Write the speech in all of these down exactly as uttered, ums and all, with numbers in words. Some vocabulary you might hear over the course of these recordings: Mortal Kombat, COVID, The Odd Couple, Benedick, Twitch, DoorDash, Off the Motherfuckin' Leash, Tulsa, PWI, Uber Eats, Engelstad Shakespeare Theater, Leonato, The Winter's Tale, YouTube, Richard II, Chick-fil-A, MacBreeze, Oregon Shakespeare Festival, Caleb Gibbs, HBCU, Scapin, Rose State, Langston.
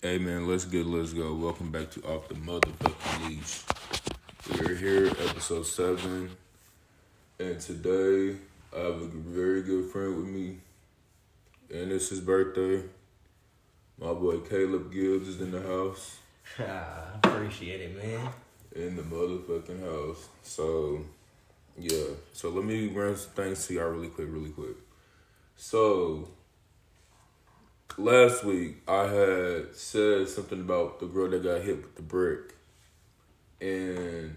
Hey man, let's get, let's go. Welcome back to Off the Motherfuckin' Leash. We're here, episode seven, and today I have a very good friend with me, and it's his birthday. My boy Caleb Gibbs is in the house. Ah, appreciate it, man. In the motherfucking house. So, yeah. So, let me run some things to y'all really quick, really quick. So, last week, I had said something about the girl that got hit with the brick. And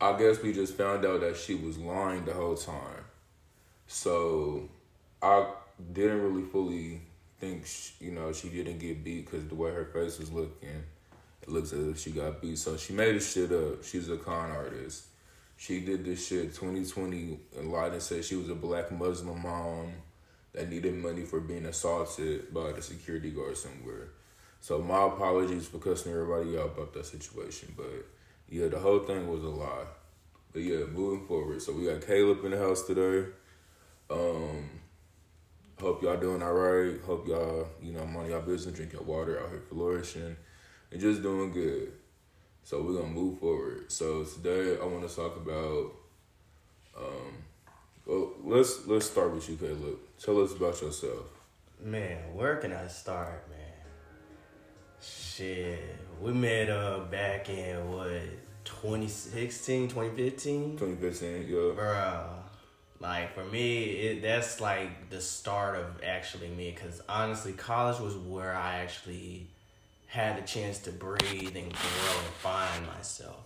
I guess we just found out that she was lying the whole time. So, I didn't really fully think, she, you know, she didn't get beat because the way her face was looking. It looks as if she got beat. So she made this shit up. She's a con artist. She did this shit twenty twenty and lied and said she was a black Muslim mom that needed money for being assaulted by the security guard somewhere. So my apologies for cussing everybody out about that situation. But yeah, the whole thing was a lie. But yeah, moving forward. So we got Caleb in the house today. Um, hope y'all doing all right. Hope y'all, you know, mind y'all business, drink your water out here flourishing. And just doing good. So we're going to move forward. So today I want to talk about, um, well, let's let's start with you, Caleb. Tell us about yourself. Man, where can I start, man? Shit. We met uh, back in, what, twenty sixteen, twenty fifteen? twenty fifteen, yeah. Bro, like for me, it that's like the start of actually me. Because honestly, college was where I actually had the chance to breathe and grow and find myself,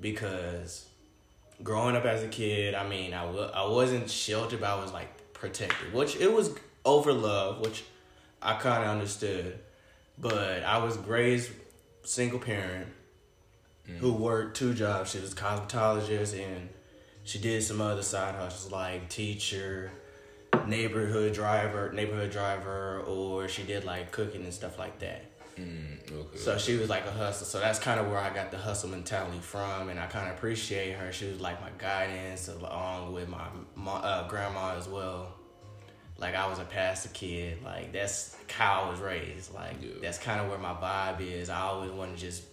because growing up as a kid, I mean, I, w- I wasn't sheltered, but I was like protected, which it was over love, which I kind of understood, but I was raised single parent mm. who worked two jobs. She was a cosmetologist and she did some other side hustles like teacher, neighborhood driver, neighborhood driver, or she did like cooking and stuff like that. Mm, okay. So she was like a hustler. So that's kind of where I got the hustle mentality from, and I kind of appreciate her. She was like my guidance, along with my, my uh, grandma as well. Like I was a pastor kid. Like that's how I was raised. Like yeah. That's kind of where my vibe is. I always want to just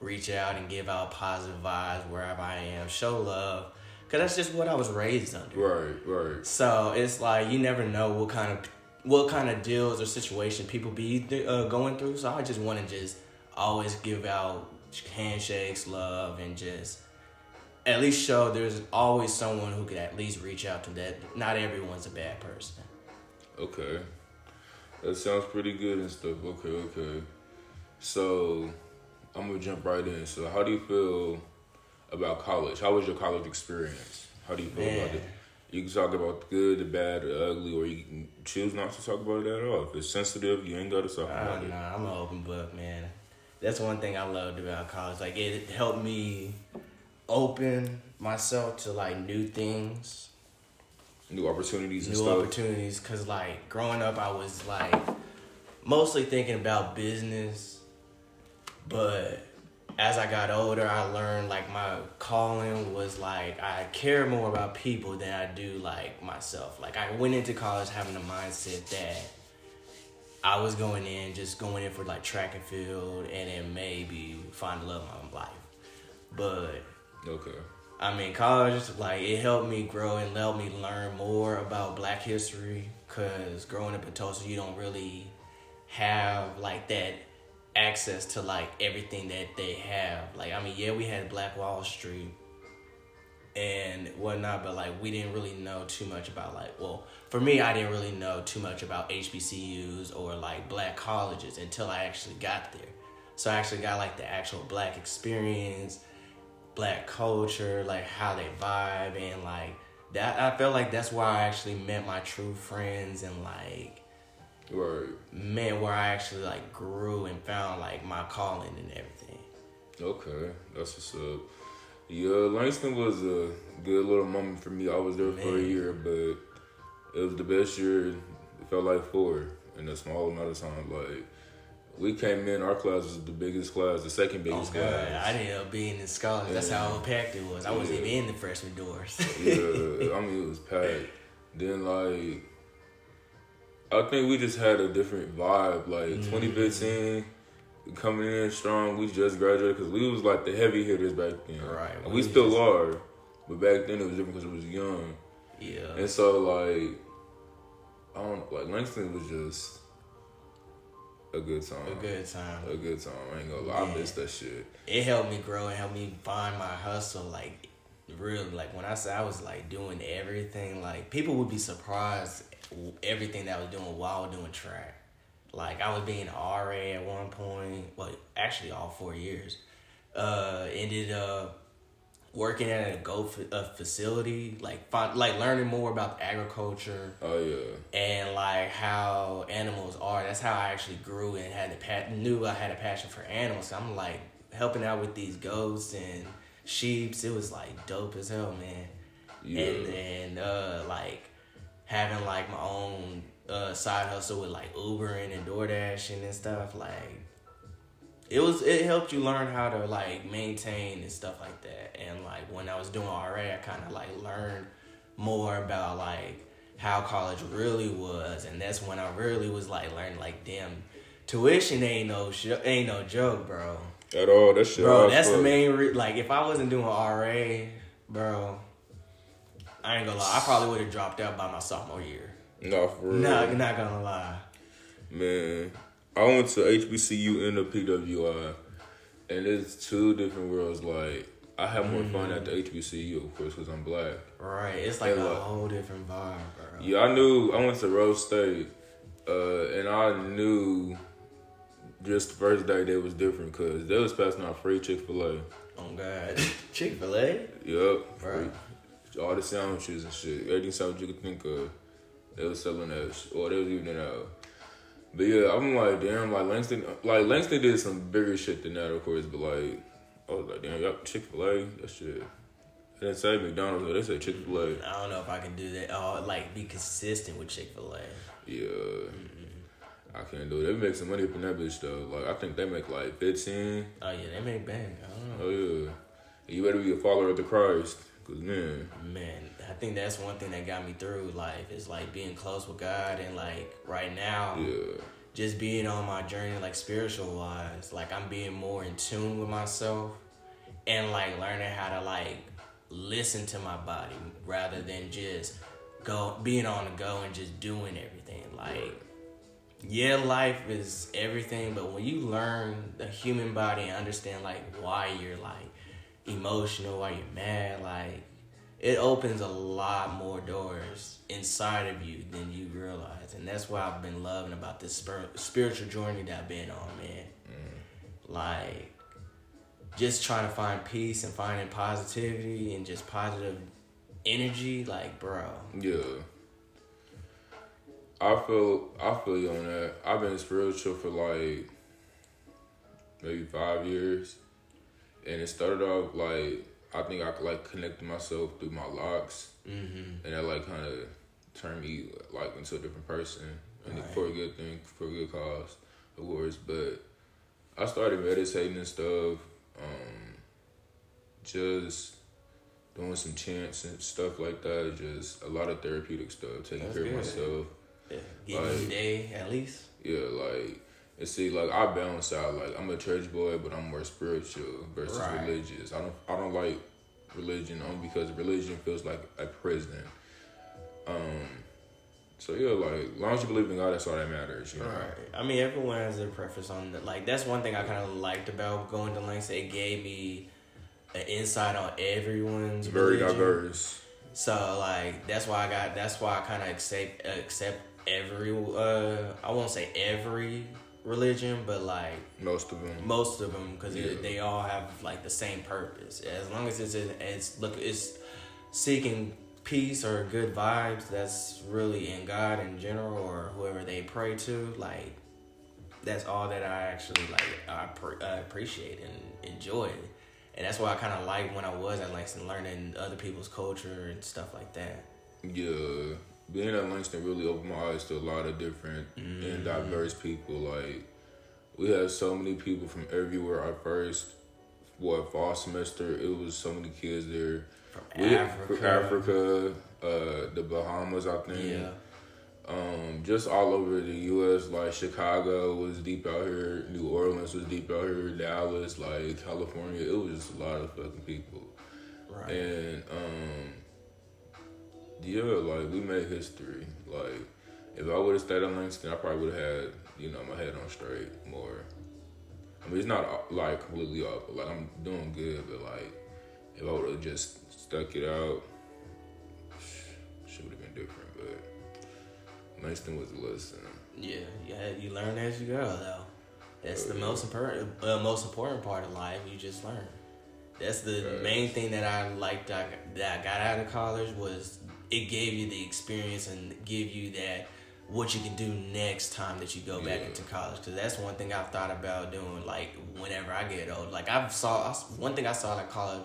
reach out and give out positive vibes wherever I am. Show love. Because that's just what I was raised under. Right, right. So it's like you never know what kind of... what kind of deals or situation people be uh, going through. So I just want to just always give out handshakes, love, and just at least show there's always someone who could at least reach out to that. Not everyone's a bad person. Okay. That sounds pretty good and stuff. Okay, okay. So I'm going to jump right in. So how do you feel about college? How was your college experience? How do you feel Man. about it? You can talk about the good, the bad, the ugly, or you can choose not to talk about it at all. If it's sensitive, you ain't got to talk about uh, it. Nah, I'm an open book, man. That's one thing I loved about college. Like, it helped me open myself to, like, new things. New opportunities and new stuff. New opportunities, because, like, growing up, I was, like, mostly thinking about business. But as I got older, I learned, like, my calling was, like, I care more about people than I do, like, myself. Like, I went into college having the mindset that I was going in, just going in for, like, track and field, and then maybe find love in my life. But, okay. I mean, college, like, it helped me grow and helped me learn more about black history, because growing up in Tulsa, you don't really have, like, that access to like everything that they have. Like, I mean, yeah, we had Black Wall Street and whatnot, but like we didn't really know too much about like, well, for me, I didn't really know too much about H B C Us or like black colleges until I actually got there. So I actually got like the actual black experience, black culture, like how they vibe, and like that. I felt like that's where I actually met my true friends and like, Right. man, where I actually like grew and found like my calling and everything. Okay, that's what's up. Yeah, Langston was a good little moment for me. I was there man. for a year, but it was the best year. It felt like four in a small amount of time. Like We came in, our class was the biggest class, the second biggest oh, class. I ended up being in scholars. Yeah. That's how packed it was. I yeah. wasn't even in the freshman doors. Yeah, I mean, it was packed. Then, like, I think we just had a different vibe. Like, mm-hmm. twenty fifteen, coming in strong, we just graduated because we was, like, the heavy hitters back then. Right. And we, we still just... are. But back then, it was different because we was young. Yeah. And so, like, I don't, like, Langston was just... A good time. A good time. A good time. I ain't gonna lie. Yeah. I miss that shit. It helped me grow. It helped me find my hustle. Like, really. Like, when I said I was, like, doing everything, like, people would be surprised everything that I was doing while doing track. Like, I was being R A at one point. Well, actually, all four years. Uh, ended up working at a go f- a facility, like find, like learning more about agriculture. Oh yeah. And like how animals are. That's how I actually grew and had a pa- knew I had a passion for animals. So I'm like helping out with these goats and sheeps. It was like dope as hell, man. Yeah. And then uh, like having like my own uh, side hustle with like Ubering and DoorDash and stuff like. It was. It helped you learn how to like maintain and stuff like that. And like when I was doing R A, I kind of like learned more about like how college really was, and that's when I really was like learning like damn, tuition ain't no sh- ain't no joke, bro. At all, that shit. Bro, that's the main re- like if I wasn't doing R A, bro, I ain't gonna lie, I probably would have dropped out by my sophomore year. No, for real. Not not gonna lie, man. I went to H B C U and the P W I, and it's two different worlds. Like, I have more mm-hmm. fun at the H B C U, of course, because I'm black. Right. It's like and a like, whole different vibe, bro. Yeah, I knew. I went to Rose State, uh, and I knew just the first day they was different because they was passing out free Chick-fil-A. Oh, God. Chick-fil-A? Yep. Free. All the sandwiches and shit. Everything sandwich you could think of. They was selling that shit. Or they was even in out. But yeah, I'm like, damn, like Langston, like Langston did some bigger shit than that, of course. But like, I was like, damn, y'all Chick-fil-A, that shit. They didn't say McDonald's, but they said Chick-fil-A. I don't know if I can do that. Oh, like be consistent with Chick-fil-A. Yeah, mm-hmm. I can't do it. They make some money from that bitch though. Like I think they make like fifteen. Oh yeah, they make bank. I don't know. Oh yeah, you better be a follower of the Christ. Cause man, man, I think that's one thing that got me through life is like being close with God and like right now, yeah. just being on my journey like spiritual wise, like I'm being more in tune with myself and like learning how to like listen to my body rather than just go being on the go and just doing everything. Like, yeah, life is everything, but when you learn the human body and understand like why you're like. Emotional while you're mad, like it opens a lot more doors inside of you than you realize, and that's why I've been loving about this spir- spiritual journey that I've been on, man. Mm. Like just trying to find peace and finding positivity and just positive energy, like bro. Yeah, I feel I feel you on that. I've been spiritual for like maybe five years. And it started off, like, I think I, like, connected myself through my locks. Mm-hmm. And that, like, kind of turned me, like, into a different person. And right. for a good thing, for a good cause, of course. But I started meditating and stuff. Um, just doing some chants and stuff like that. Just a lot of therapeutic stuff. Taking That's care good. Of myself. Yeah. Getting like, a day, at least. Yeah, like... And see, like, I balance out. Like, I'm a church boy, but I'm more spiritual versus right. religious. I don't I don't like religion only because religion feels like a prison. Um, so, yeah, like, as long as you believe in God, that's all that matters, you know? Right. I mean, everyone has their preference on that. Like, that's one thing I kind of liked about going to Langston. It gave me an insight on everyone's very religion. Diverse. So, like, that's why I got, that's why I kind of accept, accept every, uh, I won't say every... religion, but like most of them, most of them, because yeah. they all have like the same purpose. As long as it's it's look, it's seeking peace or good vibes. That's really in God in general, or whoever they pray to. Like that's all that I actually like. I, pre- I appreciate and enjoy, and that's why I kind of like when I was at Langston, learning other people's culture and stuff like that. Yeah. Being at Langston really opened my eyes to a lot of different mm-hmm. and diverse people. Like, we had so many people from everywhere. Our first, what, fall semester, it was so many kids there. From we, Africa. From Africa, uh, the Bahamas, I think. Yeah. Um, just all over the U S, like Chicago was deep out here, New Orleans was deep out here, Dallas, like California. It was just a lot of fucking people. Right. And, um, yeah, like, we made history. Like, if I would have stayed at Langston, I probably would have had, you know, my head on straight more. I mean, it's not, like, completely off. But, like, I'm doing good, but, like, if I would have just stuck it out, shit would have been different, but... Langston was a lesson. Yeah, yeah, you learn as you go, though. That's oh, the yeah. most important, uh, most important part of life. You just learn. That's the right. main thing that I liked. I, that I got out of college was it gave you the experience and give you that what you can do next time that you go back yeah. into college. Because that's one thing I've thought about doing. Like whenever I get old, like I've saw one thing I saw at college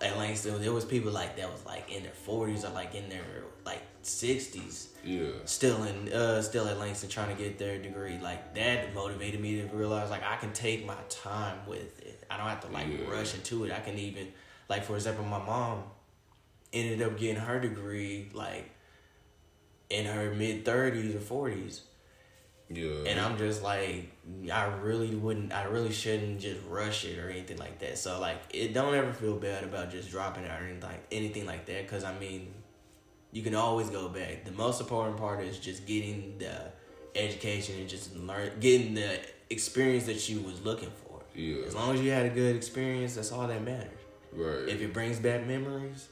at Langston. There was people like that was like in their forties or like in their like sixties. Yeah. Still in, uh, still at Langston trying to get their degree. Like that motivated me to realize like I can take my time with it. I don't have to like yeah. rush into it. I can even like for example, my mom ended up getting her degree like in her mid thirties or forties. Yeah. And I'm just like I really wouldn't. I really shouldn't just rush it or anything like that. So like it don't ever feel bad about just dropping it or anything like anything like that. Because I mean. You can always go back. The most important part is just getting the education and just learn, getting the experience that you was looking for. Yeah. As long as you had a good experience, that's all that matters. Right. If it brings back memories,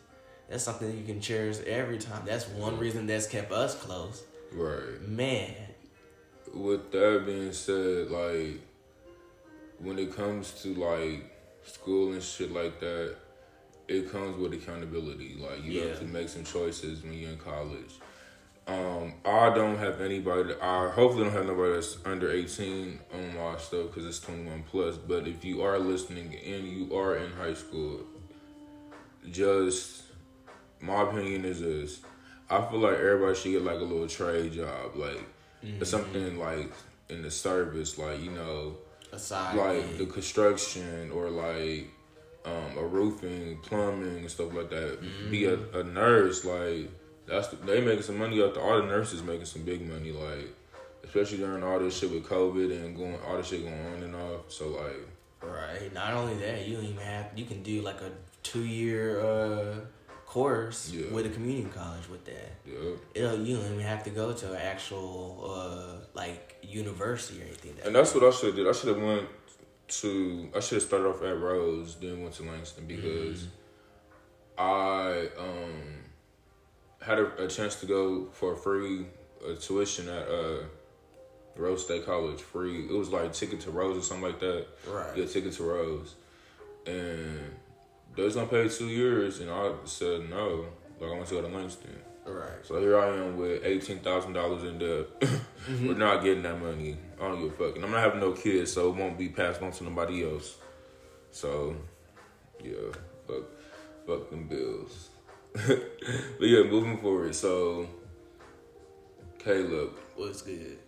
that's something you can cherish every time. That's one reason that's kept us close. Right. Man. With that being said, like, when it comes to, like, school and shit like that, it comes with accountability. Like, you yeah. have to make some choices when you're in college. Um, I don't have anybody... That, I hopefully don't have nobody that's under eighteen on my stuff because it's twenty-one plus. But if you are listening and you are in high school, just... My opinion is this. I feel like everybody should get, like, a little trade job. Like, mm-hmm. something, like, in the service. Like, you know... Aside. Like, the construction or, like... Um, a roofing, plumbing, and stuff like that. Mm-hmm. Be a, a nurse, like that's the, they making some money out there. All the nurses making some big money, like especially during all this shit with COVID and going all this shit going on and off. So like, right. Not only that, you don't even have you can do like a two year uh, course yeah. with a community college with that. Yeah, It'll, you don't even have to go to an actual uh, like university or anything. That and that's what I should have did. I should have went. To I should have started off at Rose, then went to Langston because mm-hmm. I um had a, a chance to go for free uh, tuition at uh Rose State College. Free, it was like ticket to Rose or something like that. Right, yeah, ticket to Rose, and they was gonna pay two years, and I said no. Like I want to go to Langston. Right. So here I am with eighteen thousand dollars in debt. Mm-hmm. We're not getting that money. I don't give a fuck. And I'm not having no kids, so it won't be passed on to nobody else. So, yeah. Fuck, fuck them bills. But yeah, moving forward. So, Caleb. What's good?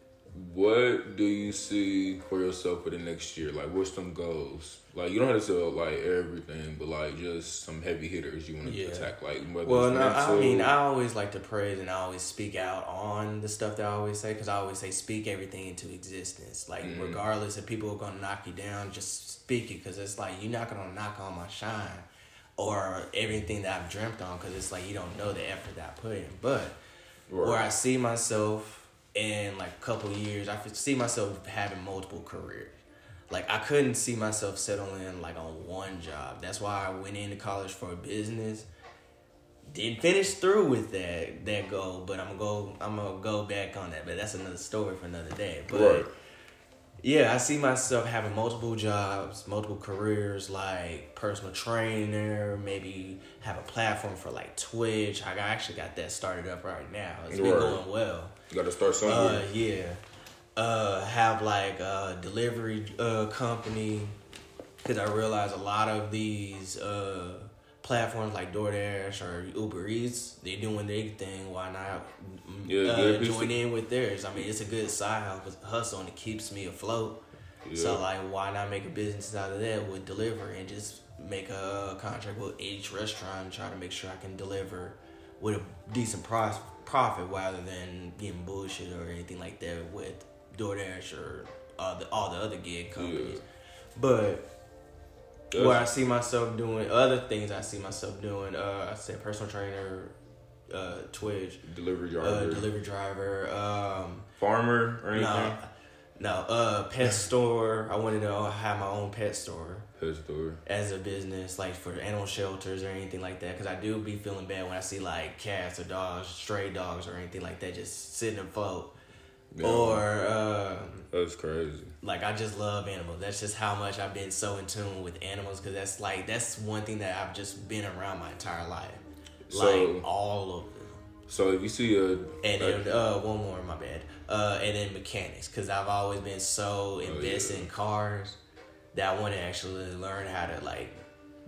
What do you see for yourself for the next year? Like, what's some goals? Like, you don't have to tell, like, everything, but, like, just some heavy hitters you want to yeah. attack. Like, well, no, mental. I mean, I always like to praise and I always speak out on the stuff that I always say because I always say speak everything into existence. Like, mm-hmm. regardless if people are going to knock you down, just speak it because it's like you're not going to knock on my shine or everything that I've dreamt on because it's like you don't know the effort that I put in. But right. where I see myself... in like a couple of years, I could see myself having multiple careers. Like I couldn't see myself settling in like on one job. That's why I went into college for a business. Didn't finish through with that that goal, but I'm gonna go. I'm gonna go back on that. But that's another story for another day. But right. yeah, I see myself having multiple jobs, multiple careers, like personal trainer. Maybe have a platform for like Twitch. I actually got that started up right now. It's right. been going well. You gotta start somewhere. Uh, yeah. Uh, have like a delivery uh, company because I realize a lot of these uh, platforms like DoorDash or Uber Eats, they're doing their thing. Why not yeah, uh, join in with theirs? I mean, it's a good side hustle and it keeps me afloat. Yeah. So, like, why not make a business out of that with deliver and just make a contract with each restaurant and try to make sure I can deliver with a decent price, profit rather than getting bullshit or anything like that with DoorDash or uh, the, all the other gig companies. Yeah. But yeah. Where I see myself doing, other things I see myself doing, uh, I said personal trainer, uh, Twitch. Delivery driver. Uh, delivery driver. Um, Farmer or anything? No, no uh, pet store. I wanted to have my own pet store. Pet store. As a business, like for animal shelters or anything like that. Because I do be feeling bad when I see like cats or dogs, stray dogs or anything like that just sitting afloat. Yeah. Or um, that's crazy. Like I just love animals. That's just how much I've been so in tune with animals, because that's like that's one thing that I've just been around my entire life, so, like all of them. So if you see a and like, then uh, one more, my bad. Uh, and then mechanics, because I've always been so invested oh, yeah. in cars that I want to actually learn how to like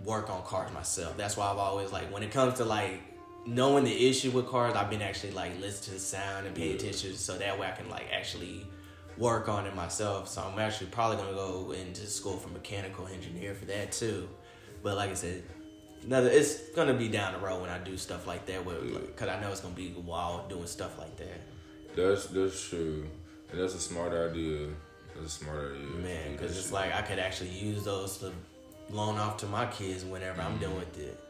work on cars myself. That's why I've always like when it comes to like. Knowing the issue with cars, I've been actually like listening to the sound and pay yeah. attention, so that way I can like actually work on it myself. So I'm actually probably gonna go into school for mechanical engineer for that too. But like I said, another it's gonna be down the road when I do stuff like that, with, yeah. like, cause I know it's gonna be wild doing stuff like that. That's that's true, and that's a smart idea. That's a smart idea, man. Cause that's it's true. Like I could actually use those to loan off to my kids whenever mm-hmm. I'm done with it.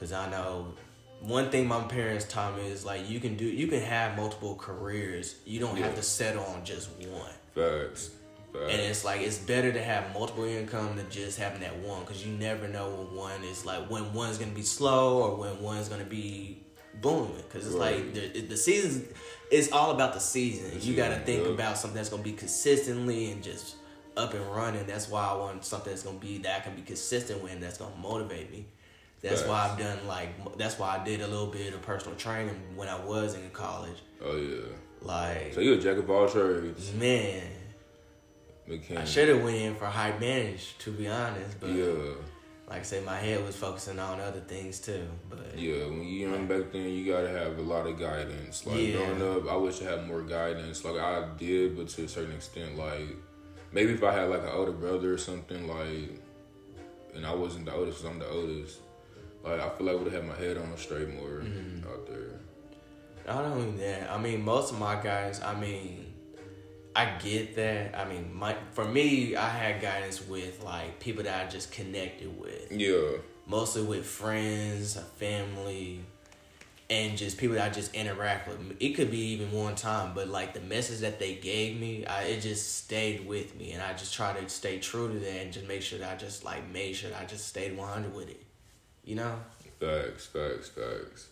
Cause I know. One thing my parents taught me is like you can do, you can have multiple careers. You don't yeah. have to settle on just one. Facts. Facts. And it's like it's better to have multiple income than just having that one, because you never know when one is like when one's gonna be slow or when one's gonna be booming. Because it's right. like the, the seasons. It's all about the seasons. You yeah, gotta think yeah. about something that's gonna be consistently and just up and running. That's why I want something that's gonna be that I can be consistent with. And that's gonna motivate me. That's Facts. Why I've done like. That's why I did a little bit of personal training when I was in college. Oh yeah. Like. So you a jack of all trades. Man. Mechanic. I should have went in for high manage, to be honest, but yeah. Like I say, my head was focusing on other things too. But yeah, when you young back then, you gotta have a lot of guidance. Like yeah. growing up, I wish I had more guidance. Like I did, but to a certain extent, like maybe if I had like an older brother or something, like, and I wasn't the oldest, 'cause I'm the oldest. Like, I feel like I would have had my head on straight more mm-hmm. out there. I don't mean that. I mean, most of my guys, I mean, I get that. I mean, my for me, I had guidance with, like, people that I just connected with. Yeah. Mostly with friends, family, and just people that I just interact with. It could be even one time, but, like, the message that they gave me, I, it just stayed with me. And I just try to stay true to that and just make sure that I just, like, made sure that I just stayed one hundred with it. You know? Facts, facts, facts.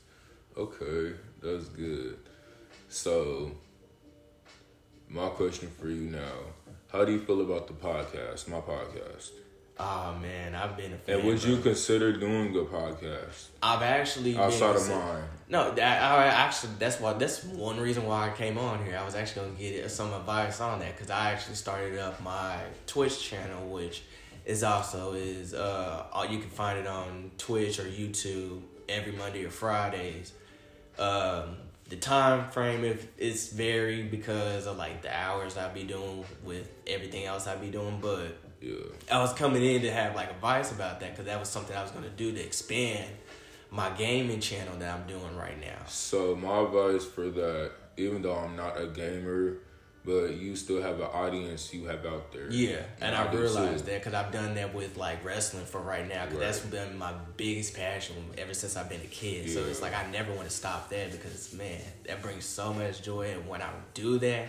Okay, that's good. So, my question for you now. How do you feel about the podcast, my podcast? Oh, man, I've been a fan. And would you it. consider doing a podcast? I've actually Outside been, of mine. No, I, I actually, that's why, that's one reason why I came on here. I was actually going to get some advice on that, because I actually started up my Twitch channel, which... Is also is uh you can find it on Twitch or YouTube every Monday or Fridays. Um, the time frame if it's varied because of like the hours I be doing with everything else I be doing, but yeah. I was coming in to have like advice about that because that was something I was gonna do to expand my gaming channel that I'm doing right now. So my advice for that, even though I'm not a gamer. But you still have an audience you have out there. Yeah, and I realized that because I've done that with, like, wrestling for right now. Because right. that's been my biggest passion ever since I've been a kid. Yeah. So it's like I never want to stop that because, man, that brings so much joy. And when I do that,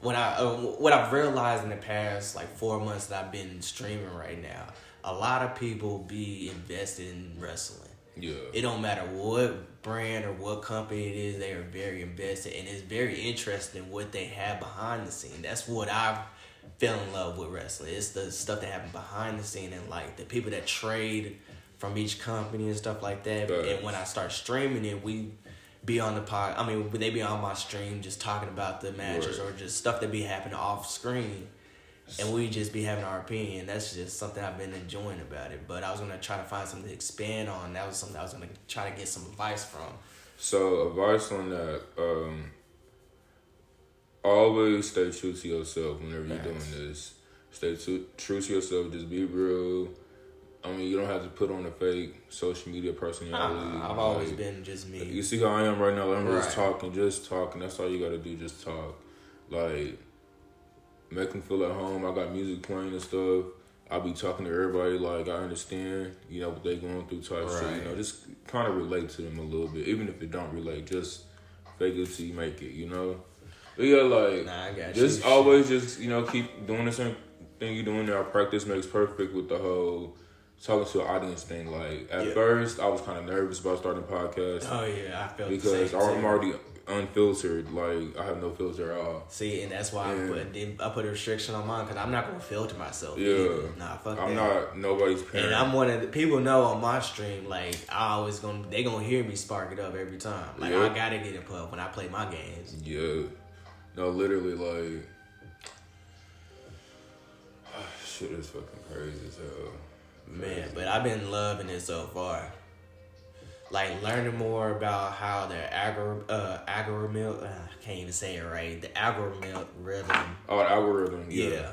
when I, uh, what I've realized in the past, like, four months that I've been streaming right now, a lot of people be invested in wrestling. Yeah. It don't matter what brand or what company it is, they are very invested, and it's very interesting what they have behind the scene. That's what I fell in love with wrestling. It's the stuff that happens behind the scene and like the people that trade from each company and stuff like that. Right. And when I start streaming it, we be on the pod. I mean, they be on my stream just talking about the matches right. or just stuff that be happening off screen. And we just be having our opinion. That's just something I've been enjoying about it. But I was going to try to find something to expand on. That was something I was going to try to get some advice from. So, advice on that. Um, always stay true to yourself whenever Facts. You're doing this. Stay to, true to yourself. Just be real. I mean, you don't have to put on a fake social media personality. Uh, I've always like, been just me. You see how I am right now? I'm right. just talking, just talking. That's all you got to do, just talk. Like, make them feel at home. I got music playing and stuff. I be talking to everybody like I understand, you know, what they going through type right. shit. You know, just kind of relate to them a little bit. Even if it don't relate, just fake it till you make it, you know? But yeah, like, nah, I got just you. always just, you know, keep doing the same thing you're doing now. Practice makes perfect with the whole talking to an audience thing. Like, at yeah. first, I was kind of nervous about starting a podcast. Oh, yeah, I felt the same. Because I'm already unfiltered. Like, I have no filter at all. See, and that's why and, I, put, I put a restriction on mine, because I'm not going to filter myself. Yeah. Either. Nah, fuck I'm that. I'm not nobody's parent. And I'm one of the people know on my stream, like, I always going to, they going to hear me spark it up every time. Like, yeah. I got to get it pub when I play my games. Yeah. No, literally, like, shit is fucking crazy as hell. Man, but I've been loving it so far. Like, learning more about how the algorithm, uh, algorithm, uh, I can't even say it right, the algorithm rhythm. Oh, the algorithm, yeah. Yeah,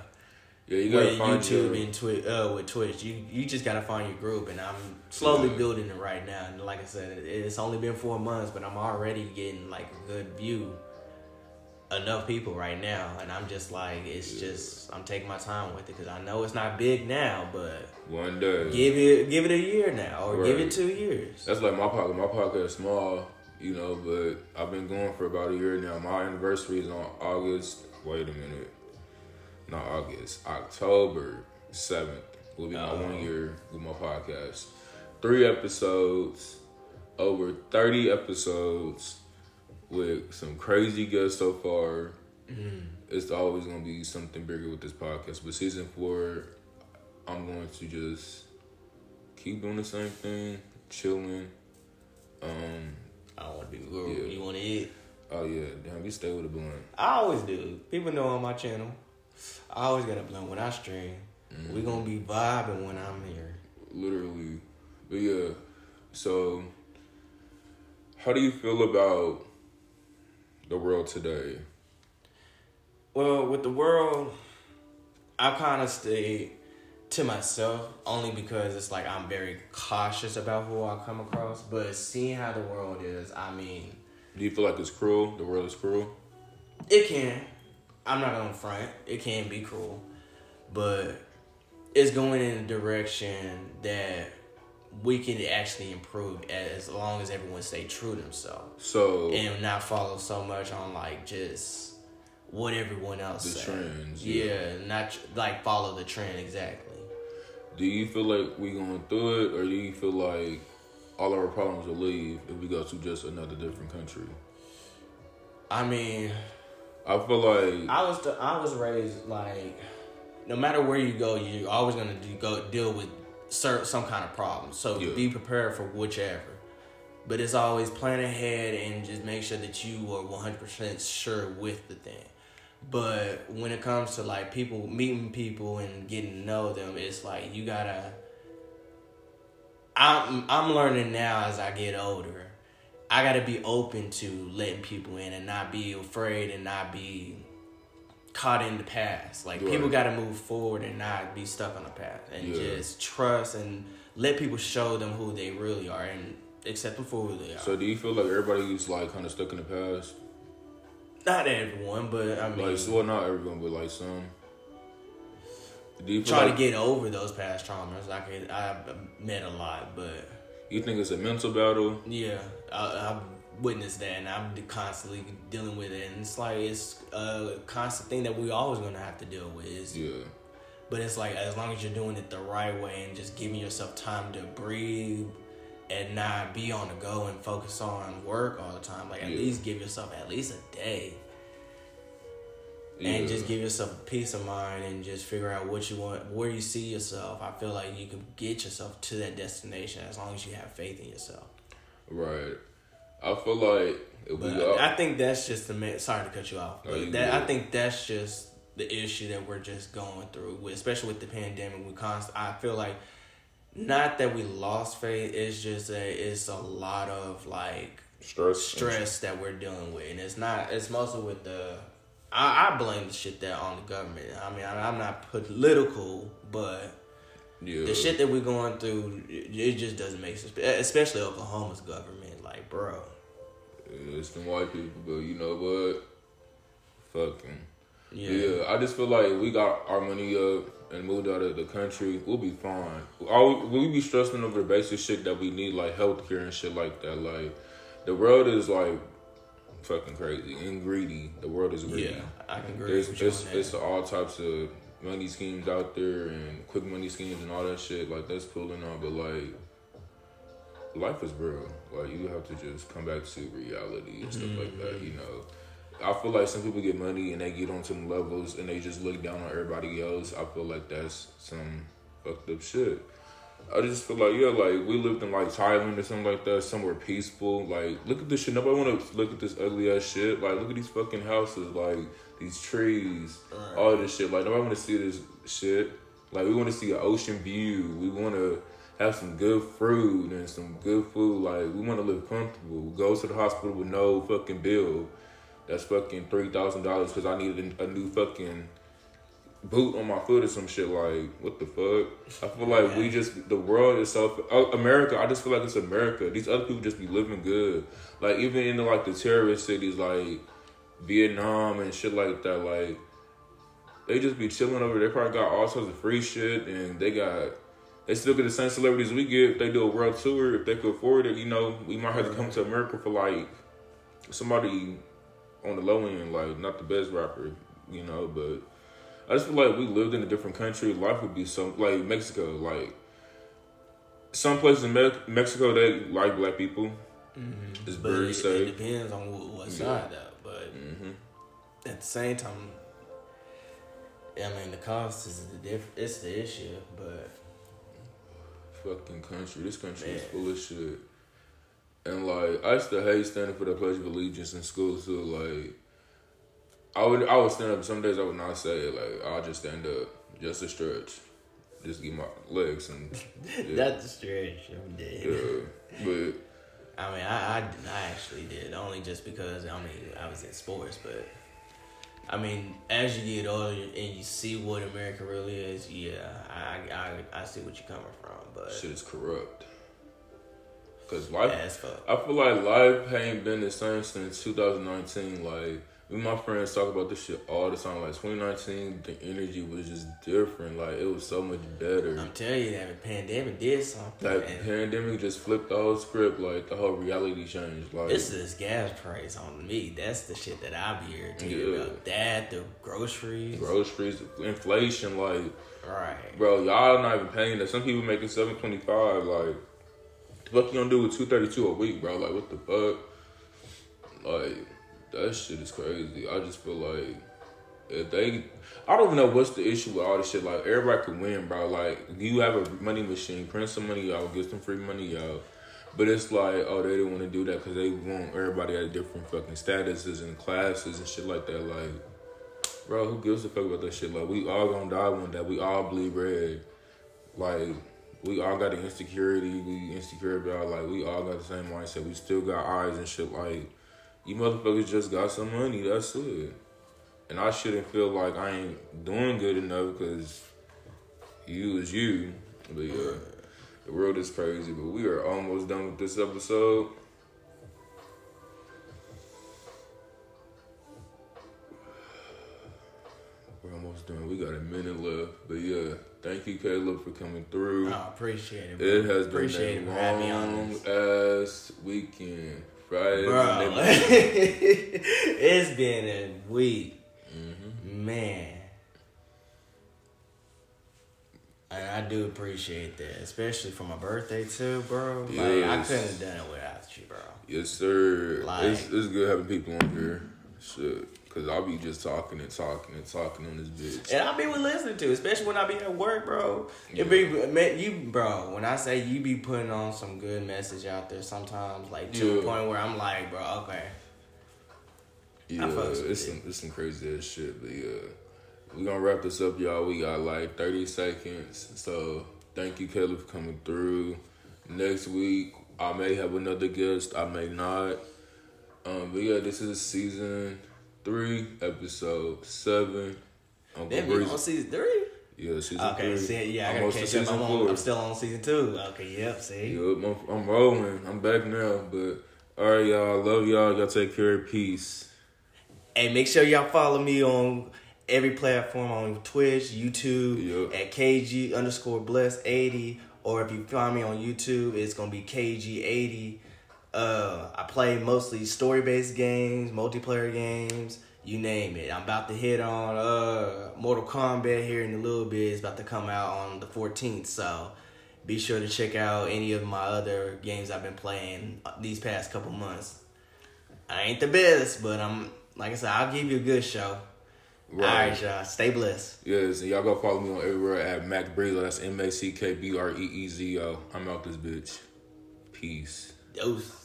yeah you gotta with find YouTube your... and Twitch, uh, with Twitch, you, you just gotta find your group, and I'm slowly yeah. building it right now. And like I said, it's only been four months, but I'm already getting, like, a good view. Enough people right now, and I'm just like, it's yeah. just I'm taking my time with it because I know it's not big now, but one day give it give it a year now or right. give it two years. That's like my pocket. My pocket is small, you know, but I've been going for about a year now. My anniversary is on August. Wait a minute, not August, October seventh. Will be oh. my one year with my podcast. Three episodes, over thirty episodes. With some crazy guests so far, mm. it's always going to be something bigger with this podcast. But season four, I'm going to just keep doing the same thing, chilling. Um, I want to be good. Yeah. You want to eat? Oh, yeah. Damn, you stay with a blunt. I always do. People know on my channel, I always got a blunt when I stream. Mm-hmm. We're going to be vibing when I'm here. Literally. But, yeah. So, how do you feel about the world today? Well, with the world, I kind of stay to myself only because it's like I'm very cautious about who I come across. But seeing how the world is, I mean, do you feel like it's cruel? The world is cruel? It can. I'm not gonna front. It can be cruel, but it's going in a direction that we can actually improve as long as everyone stay true to themselves. So and not follow so much on like just what everyone else says. The trends. Yeah. yeah, not like follow the trend exactly. Do you feel like we going through it, or do you feel like all our problems will leave if we go to just another different country? I mean, I feel like I was the, I was raised like no matter where you go, you're always gonna do, go deal with some kind of problem, so yeah. be prepared for whichever. But it's always plan ahead and just make sure that you are one hundred percent sure with the thing. But when it comes to like people meeting people and getting to know them, it's like you gotta. I'm I'm learning now as I get older. I gotta be open to letting people in and not be afraid and not be caught in the past. Like, right. people got to move forward and not be stuck on the past. And yeah. just trust and let people show them who they really are and accept them for who they are. So do you feel like everybody's, like, kind of stuck in the past? Not everyone, but, I mean... Like, well, not everyone, but, like, some. Do you feel try like, to get over those past traumas. Like, I met a lot, but... You think it's a mental battle? Yeah. I, I've witness that, and I'm constantly dealing with it, and it's like it's a constant thing that we always gonna have to deal with. It's, yeah. But it's like as long as you're doing it the right way and just giving yourself time to breathe and not be on the go and focus on work all the time. Like at yeah. least give yourself at least a day, yeah. and just give yourself peace of mind and just figure out what you want, where you see yourself. I feel like you can get yourself to that destination as long as you have faith in yourself. Right. I feel like if we all, I think that's just the ma- sorry to cut you off. But no, you that, I think that's just the issue that we're just going through, with, especially with the pandemic. We const- I feel like not that we lost faith. It's just that it's a lot of like stress, stress that we're dealing with, and it's not. It's mostly with the I, I blame the shit that on the government. I mean, I, I'm not political, but yeah. the shit that we're going through, it, it just doesn't make sense. Especially Oklahoma's government, like, bro. It's the white people, but you know what? Fucking. Yeah. yeah, I just feel like we got our money up and moved out of the country, we'll be fine. All, we'll be stressing over basic shit that we need, like healthcare and shit like that. Like, the world is like fucking crazy and greedy. The world is greedy. Yeah, I can agree with you on that. It's all types of money schemes out there and quick money schemes and all that shit. Like, that's cool and all, but like, life is real. Like, you have to just come back to reality and stuff mm-hmm. like that, you know. I feel like some people get money and they get on some levels and they just look down on everybody else. I feel like that's some fucked up shit. I just feel like, yeah, like, we lived in, like, Thailand or something like that, somewhere peaceful. Like, look at this shit. Nobody want to look at this ugly-ass shit. Like, look at these fucking houses, like, these trees, all, right. all this shit. Like, nobody want to see this shit. Like, we want to see an ocean view. We want to have some good fruit and some good food. Like, we want to live comfortable. Go to the hospital with no fucking bill. That's fucking three thousand dollars because I needed a new fucking boot on my foot or some shit. Like, what the fuck? I feel like yeah. we just, the world itself, America, I just feel like it's America. These other people just be living good. Like, even in, the, like, the terrorist cities, like, Vietnam and shit like that, like, they just be chilling over there. They probably got all sorts of free shit, and they got, they still get the same celebrities we get. If they do a world tour, if they could afford it, you know, we might have to come to America for, like, somebody on the low end, like, not the best rapper, you know, but I just feel like we lived in a different country, life would be some, like, Mexico, like, some places in Me- Mexico, they like black people. Mm-hmm. It's very it, safe. It depends on what side, yeah. though, but mm-hmm. at the same time, I mean, the cost is the diff- it's the issue, but fucking country, this country man. Is full of shit. And, like, I used to hate standing for the Pledge of Allegiance in school, too. Like, I would I would stand up. Some days I would not say it. Like, I'll just stand up. Just to stretch. Just get my legs and... Yeah. Not to stretch. I'm dead. Yeah. But... I mean, I, I, I actually did. Only just because, I mean, I was in sports. But, I mean, as you get older and you see what America really is, yeah, I, I, I see what you're coming from, but... Shit is corrupt. Cause life, yeah, I feel like life ain't been the same since two thousand nineteen. Like, me and my friends talk about this shit all the time. Like, twenty nineteen, the energy was just different. Like, it was so much better. I'm telling you that the pandemic did something. Like, the pandemic just flipped the whole script. Like, the whole reality changed. Like, this is gas price on me. That's the shit that I be irritated yeah. about. That, the groceries, groceries, inflation. Like, right, bro, y'all not even paying that. Some people making seven twenty-five. Like. What you gonna do with two thirty two a week, bro? Like, what the fuck? Like, that shit is crazy. I just feel like if they, I don't even know what's the issue with all this shit. Like, everybody can win, bro. Like, you have a money machine, print some money out, get some free money out. But it's like, oh, they didn't want to do that because they want everybody at different fucking statuses and classes and shit like that. Like, bro, who gives a fuck about that shit? Like, we all gonna die one day. We all bleed red. Like. We all got the insecurity we insecure about, like, we all got the same mindset. We still got eyes and shit, like, you motherfuckers just got some money, that's it. And I shouldn't feel like I ain't doing good enough because you is you. But yeah, the world is crazy, but we are almost done with this episode. We're almost done. We got a minute left, but yeah. Thank you, Caleb, for coming through. I appreciate it, bro. It has appreciate been a long-ass weekend. Friday. Bro. It's been a week. Mm-hmm. Man. And I do appreciate that, especially for my birthday, too, bro. Yes. Like, I couldn't have done it without you, bro. Yes, sir. Like, it's, it's good having people on here. Shit. Cause I'll be just talking and talking and talking on this bitch, and I'll be listening to, especially when I be at work, bro. It yeah. be you, bro. When I say you be putting on some good message out there, sometimes like to yeah. a point where I'm like, bro, okay. Yeah, it's it. some it's some crazy ass shit, but yeah, we gonna wrap this up, y'all. We got like thirty seconds, so thank you, Caleb, for coming through. Next week, I may have another guest, I may not. Um, but yeah, this is season three, episode seven. Then we on season three. Yeah, season okay, three. See, yeah, I gotta catch up. I'm, on, I'm still on season two. Okay, yep, see. Yep, I'm, I'm rolling. I'm back now. But all right, y'all. Love y'all. Y'all take care. Peace. And make sure y'all follow me on every platform, on Twitch, YouTube, yep. at K G underscore bless eighty. Or if you find me on YouTube, it's going to be K G eighty. Uh, I play mostly story-based games, multiplayer games, you name it. I'm about to hit on uh, Mortal Kombat here in a little bit. It's about to come out on the fourteenth, so be sure to check out any of my other games I've been playing these past couple months. I ain't the best, but I'm like I said, I'll give you a good show. Right. All right, y'all. Stay blessed. Yes, and y'all go follow me on everywhere at MacBreeze. That's M A C K B R E E Z O. I'm out this bitch. Peace. Dose.